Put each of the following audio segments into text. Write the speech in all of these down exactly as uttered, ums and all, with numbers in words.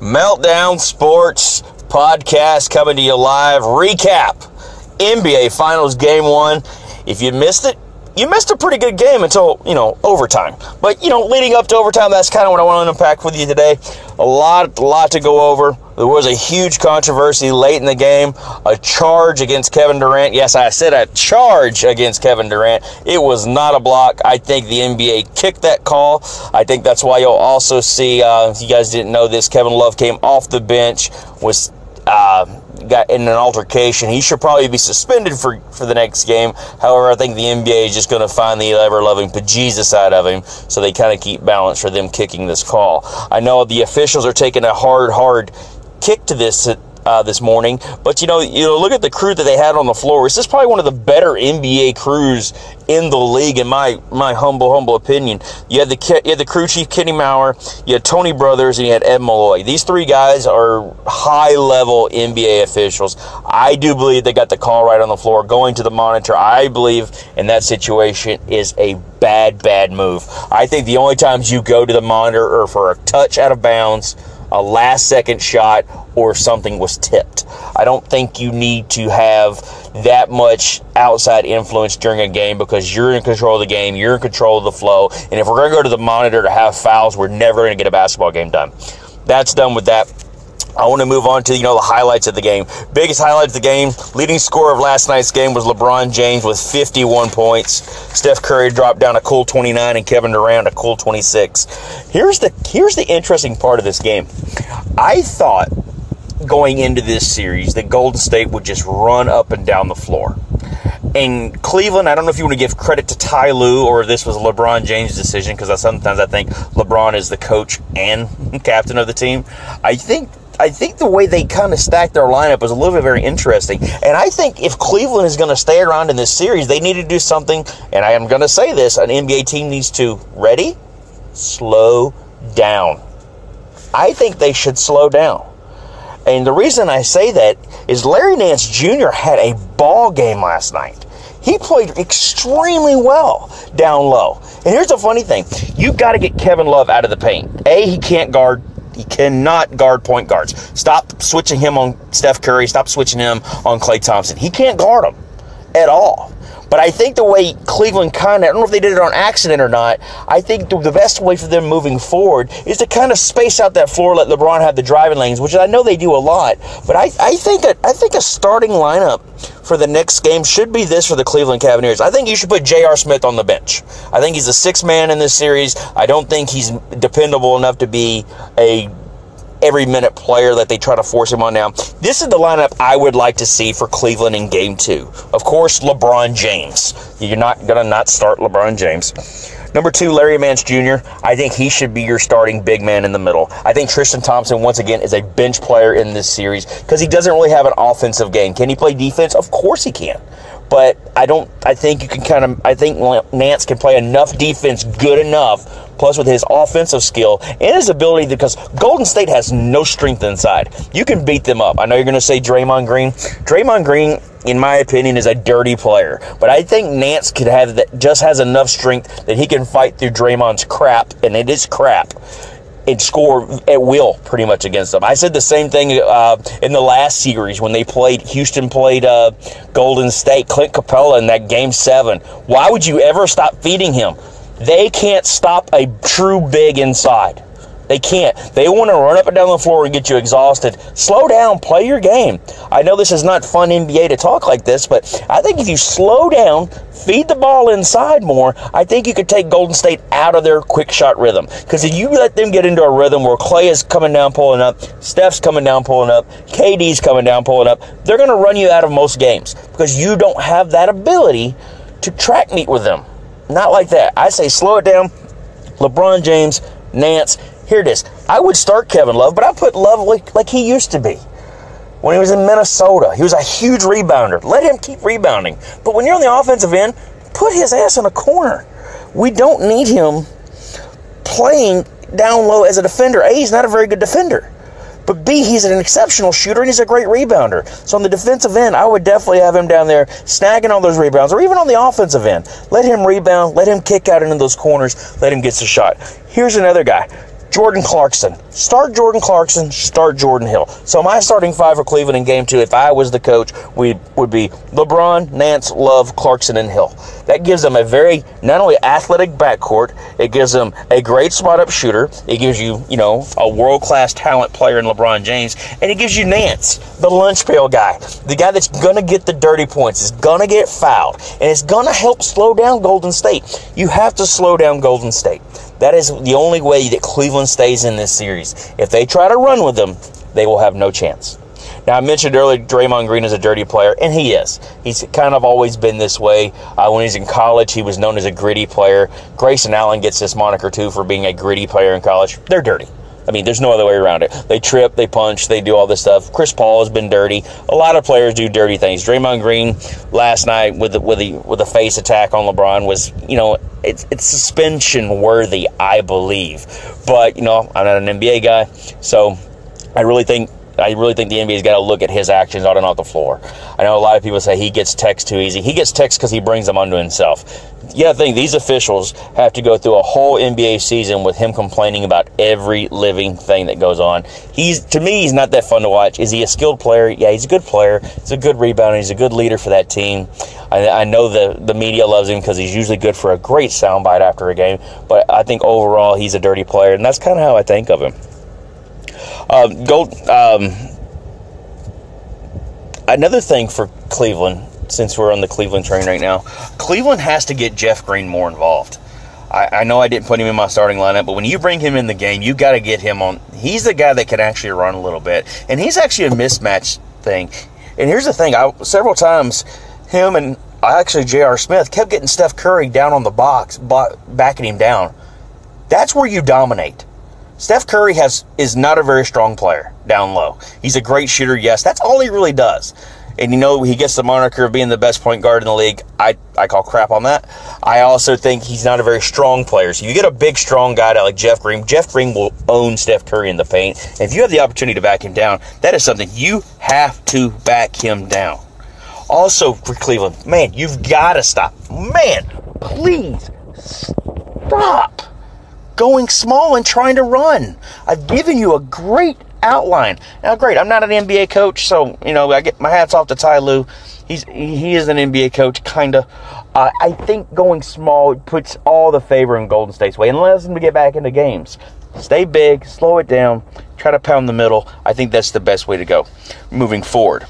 Meltdown Sports Podcast coming to you live. Recap N B A Finals Game one. If you missed it, you missed a pretty good game until, you know, overtime. But, you know, leading up to overtime, that's kind of what I want to unpack with you today. A lot, a lot to go over. There was a huge controversy late in the game. A charge against Kevin Durant. Yes, I said a charge against Kevin Durant. It was not a block. I think the N B A kicked that call. I think that's why you'll also see, uh, if you guys didn't know this, Kevin Love came off the bench, was... Uh, got in an altercation. He should probably be suspended for, for the next game. However, I think the N B A is just going to find the ever-loving bejesus out of him, so they kind of keep balance for them kicking this call. I know the officials are taking a hard, hard kick to this uh, this morning, but you know, you know, look at the crew that they had on the floor. This is probably one of the better N B A crews in the league, in my my humble, humble opinion. You had the you had the crew chief, Kenny Mauer, you had Tony Brothers, and you had Ed Malloy. These three guys are high-level N B A officials. I do believe they got the call right on the floor. Going to the monitor, I believe, in that situation is a bad, bad move. I think the only times you go to the monitor are for a touch out of bounds, a last-second shot, or something was tipped. I don't think you need to have that much outside influence during a game because you're in control of the game, you're in control of the flow, and if we're going to go to the monitor to have fouls, we're never going to get a basketball game done. That's done with that. I want to move on to, you know, the highlights of the game. Biggest highlight of the game, leading scorer of last night's game was LeBron James with fifty-one points. Steph Curry dropped down a cool twenty-nine and Kevin Durant a cool twenty-six. Here's the here's the interesting part of this game. I thought going into this series that Golden State would just run up and down the floor. And Cleveland, I don't know if you want to give credit to Ty Lue or this was LeBron James' decision, because I, sometimes I think LeBron is the coach and captain of the team. I think I think the way they kind of stacked their lineup was a little bit very interesting. And I think if Cleveland is going to stay around in this series, they need to do something, and I am going to say this, an N B A team needs to, ready, slow down. I think they should slow down. And the reason I say that is Larry Nance Junior had a ball game last night. He played extremely well down low. And here's the funny thing. You've got to get Kevin Love out of the paint. A, he can't guard. He cannot guard point guards. Stop switching him on Steph Curry. Stop switching him on Klay Thompson. He can't guard them at all. But I think the way Cleveland kind of, I don't know if they did it on accident or not, I think the best way for them moving forward is to kind of space out that floor, let LeBron have the driving lanes, which I know they do a lot. But I, I think a, I think a starting lineup for the next game should be this for the Cleveland Cavaliers. I think you should put J R. Smith on the bench. I think he's the sixth man in this series. I don't think he's dependable enough to be a every minute player that they try to force him on now. This is the lineup I would like to see for Cleveland in game two. Of course, LeBron James. You're not going to not start LeBron James. Number two, Larry Nance Junior I think he should be your starting big man in the middle. I think Tristan Thompson, once again, is a bench player in this series because he doesn't really have an offensive game. Can he play defense? Of course he can. But I don't, I think you can kind of, I think Nance can play enough defense good enough, plus with his offensive skill and his ability, because Golden State has no strength inside. You can beat them up. I know you're going to say Draymond Green. Draymond Green, in my opinion, is a dirty player. But I think Nance could have that, just has enough strength that he can fight through Draymond's crap, and it is crap, and score at will pretty much against them. I said the same thing uh, in the last series when they played, Houston played uh, Golden State, Clint Capela in that game seven. Why would you ever stop feeding him? They can't stop a true big inside. They can't. They want to run up and down the floor and get you exhausted. Slow down. Play your game. I know this is not fun N B A to talk like this, but I think if you slow down, feed the ball inside more, I think you could take Golden State out of their quick shot rhythm. Because if you let them get into a rhythm where Klay is coming down, pulling up, Steph's coming down, pulling up, K D's coming down, pulling up, they're going to run you out of most games because you don't have that ability to track meet with them. Not like that. I say slow it down. LeBron James, Nance. Here it is. I would start Kevin Love, but I put Love like, like he used to be. When he was in Minnesota, he was a huge rebounder. Let him keep rebounding. But when you're on the offensive end, put his ass in a corner. We don't need him playing down low as a defender. A, he's not a very good defender. But B, he's an exceptional shooter, and he's a great rebounder. So on the defensive end, I would definitely have him down there snagging all those rebounds, or even on the offensive end. Let him rebound. Let him kick out into those corners. Let him get the shot. Here's another guy. Jordan Clarkson. Start Jordan Clarkson, start Jordan Hill. So my starting five for Cleveland in game two, if I was the coach, we would be LeBron, Nance, Love, Clarkson, and Hill. That gives them a very, not only athletic backcourt, it gives them a great spot-up shooter. It gives you, you know, a world-class talent player in LeBron James. And it gives you Nance, the lunch pail guy, the guy that's going to get the dirty points, is going to get fouled, and it's going to help slow down Golden State. You have to slow down Golden State. That is the only way that Cleveland stays in this series. If they try to run with them, they will have no chance. Now, I mentioned earlier Draymond Green is a dirty player, and he is. He's kind of always been this way. Uh, when he's in college, he was known as a gritty player. Grayson Allen gets this moniker, too, for being a gritty player in college. They're dirty. I mean, there's no other way around it. They trip, they punch, they do all this stuff. Chris Paul has been dirty. A lot of players do dirty things. Draymond Green last night with the, with the, with the face attack on LeBron was, you know, it's, it's suspension worthy, I believe. But, you know, I'm not an N B A guy, so I really think I really think the N B A's got to look at his actions on and off the floor. I know a lot of people say he gets texts too easy. He gets texts because he brings them onto himself. You got to think these officials have to go through a whole N B A season with him complaining about every living thing that goes on. He's to me, he's not that fun to watch. Is he a skilled player? Yeah, he's a good player. He's a good rebounder. He's a good leader for that team. I, I know the, the media loves him because he's usually good for a great soundbite after a game. But I think overall he's a dirty player, and that's kind of how I think of him. Um, go, um, another thing for Cleveland, since we're on the Cleveland train right now, Cleveland has to get Jeff Green more involved. I, I know I didn't put him in my starting lineup, but when you bring him in the game, you got to get him on. He's the guy that can actually run a little bit, and he's actually a mismatch thing. And here's the thing, I, several times him and actually J R. Smith kept getting Steph Curry down on the box, backing him down. That's where you dominate. Steph Curry has is not a very strong player down low. He's a great shooter, yes. That's all he really does. And, you know, he gets the moniker of being the best point guard in the league. I, I call crap on that. I also think he's not a very strong player. So you get a big, strong guy like Jeff Green. Jeff Green will own Steph Curry in the paint. And if you have the opportunity to back him down, that is something you have to back him down. Also, for Cleveland, man, you've got to stop. Man, please stop going small and trying to run. I've given you a great outline. Now, great, I'm not an N B A coach, so, you know, I get my hats off to Ty Lue. He's, he is an N B A coach, kind of. Uh, I think going small puts all the favor in Golden State's way and allows them to get back into games. Stay big, slow it down, try to pound the middle. I think that's the best way to go moving forward.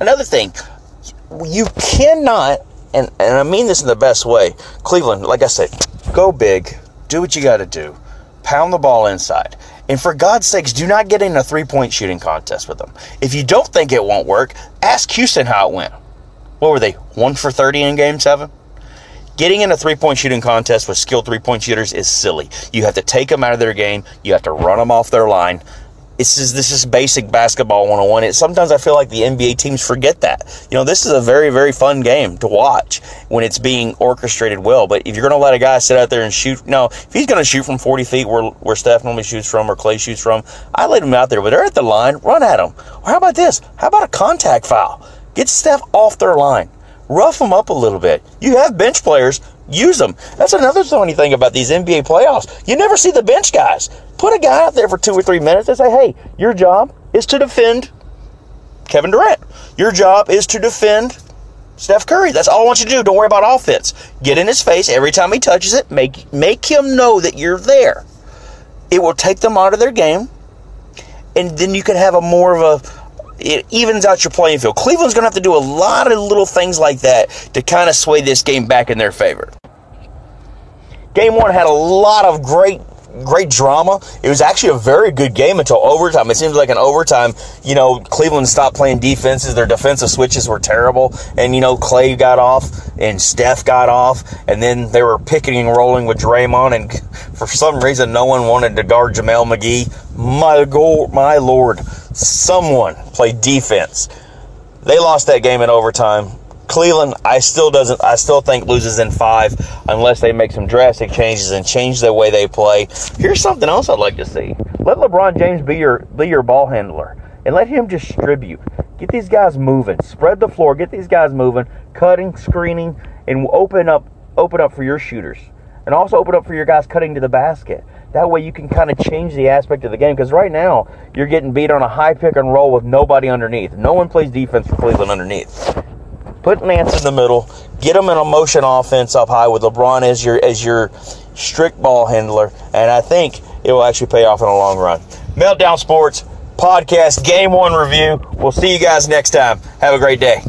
Another thing, you cannot... And, and I mean this in the best way. Cleveland, like I said, go big. Do what you got to do. Pound the ball inside. And for God's sakes, do not get in a three-point shooting contest with them. If you don't think it won't work, ask Houston how it went. What were they, one for thirty in Game seven? Getting in a three-point shooting contest with skilled three-point shooters is silly. You have to take them out of their game. You have to run them off their line. This is this is basic basketball one oh one. It, sometimes I feel like the N B A teams forget that. You know, this is a very, very fun game to watch when it's being orchestrated well. But if you're going to let a guy sit out there and shoot, no, if he's going to shoot from forty feet where, where Steph normally shoots from or Klay shoots from, I let him out there. But they're at the line, run at him. Or how about this? How about a contact foul? Get Steph off their line. Rough them up a little bit. You have bench players. Use them. That's another funny thing about these N B A playoffs. You never see the bench guys. Put a guy out there for two or three minutes and say, hey, your job is to defend Kevin Durant. Your job is to defend Steph Curry. That's all I want you to do. Don't worry about offense. Get in his face every time he touches it. Make, make him know that you're there. It will take them out of their game, and then you can have a more of a... It evens out your playing field. Cleveland's going to have to do a lot of little things like that to kind of sway this game back in their favor. Game one had a lot of great, great drama. It was actually a very good game until overtime. It seems like in overtime, you know, Cleveland stopped playing defenses. Their defensive switches were terrible. And, you know, Klay got off and Steph got off. And then they were picketing and rolling with Draymond. And for some reason, no one wanted to guard Jamel McGee. My go- my Lord. Someone played defense. They lost that game in overtime. Cleveland, I still doesn't. I still think loses in five unless they make some drastic changes and change the way they play. Here's something else I'd like to see. Let LeBron James be your be your ball handler and let him distribute. Get these guys moving. Spread the floor. Get these guys moving. Cutting, screening, and open up open up for your shooters. And also open up for your guys cutting to the basket. That way you can kind of change the aspect of the game. Because right now, you're getting beat on a high pick and roll with nobody underneath. No one plays defense for Cleveland underneath. Put Nance in the middle. Get him in a motion offense up high with LeBron as your as your strict ball handler. And I think it will actually pay off in the long run. Meltdown Sports Podcast Game one Review. We'll see you guys next time. Have a great day.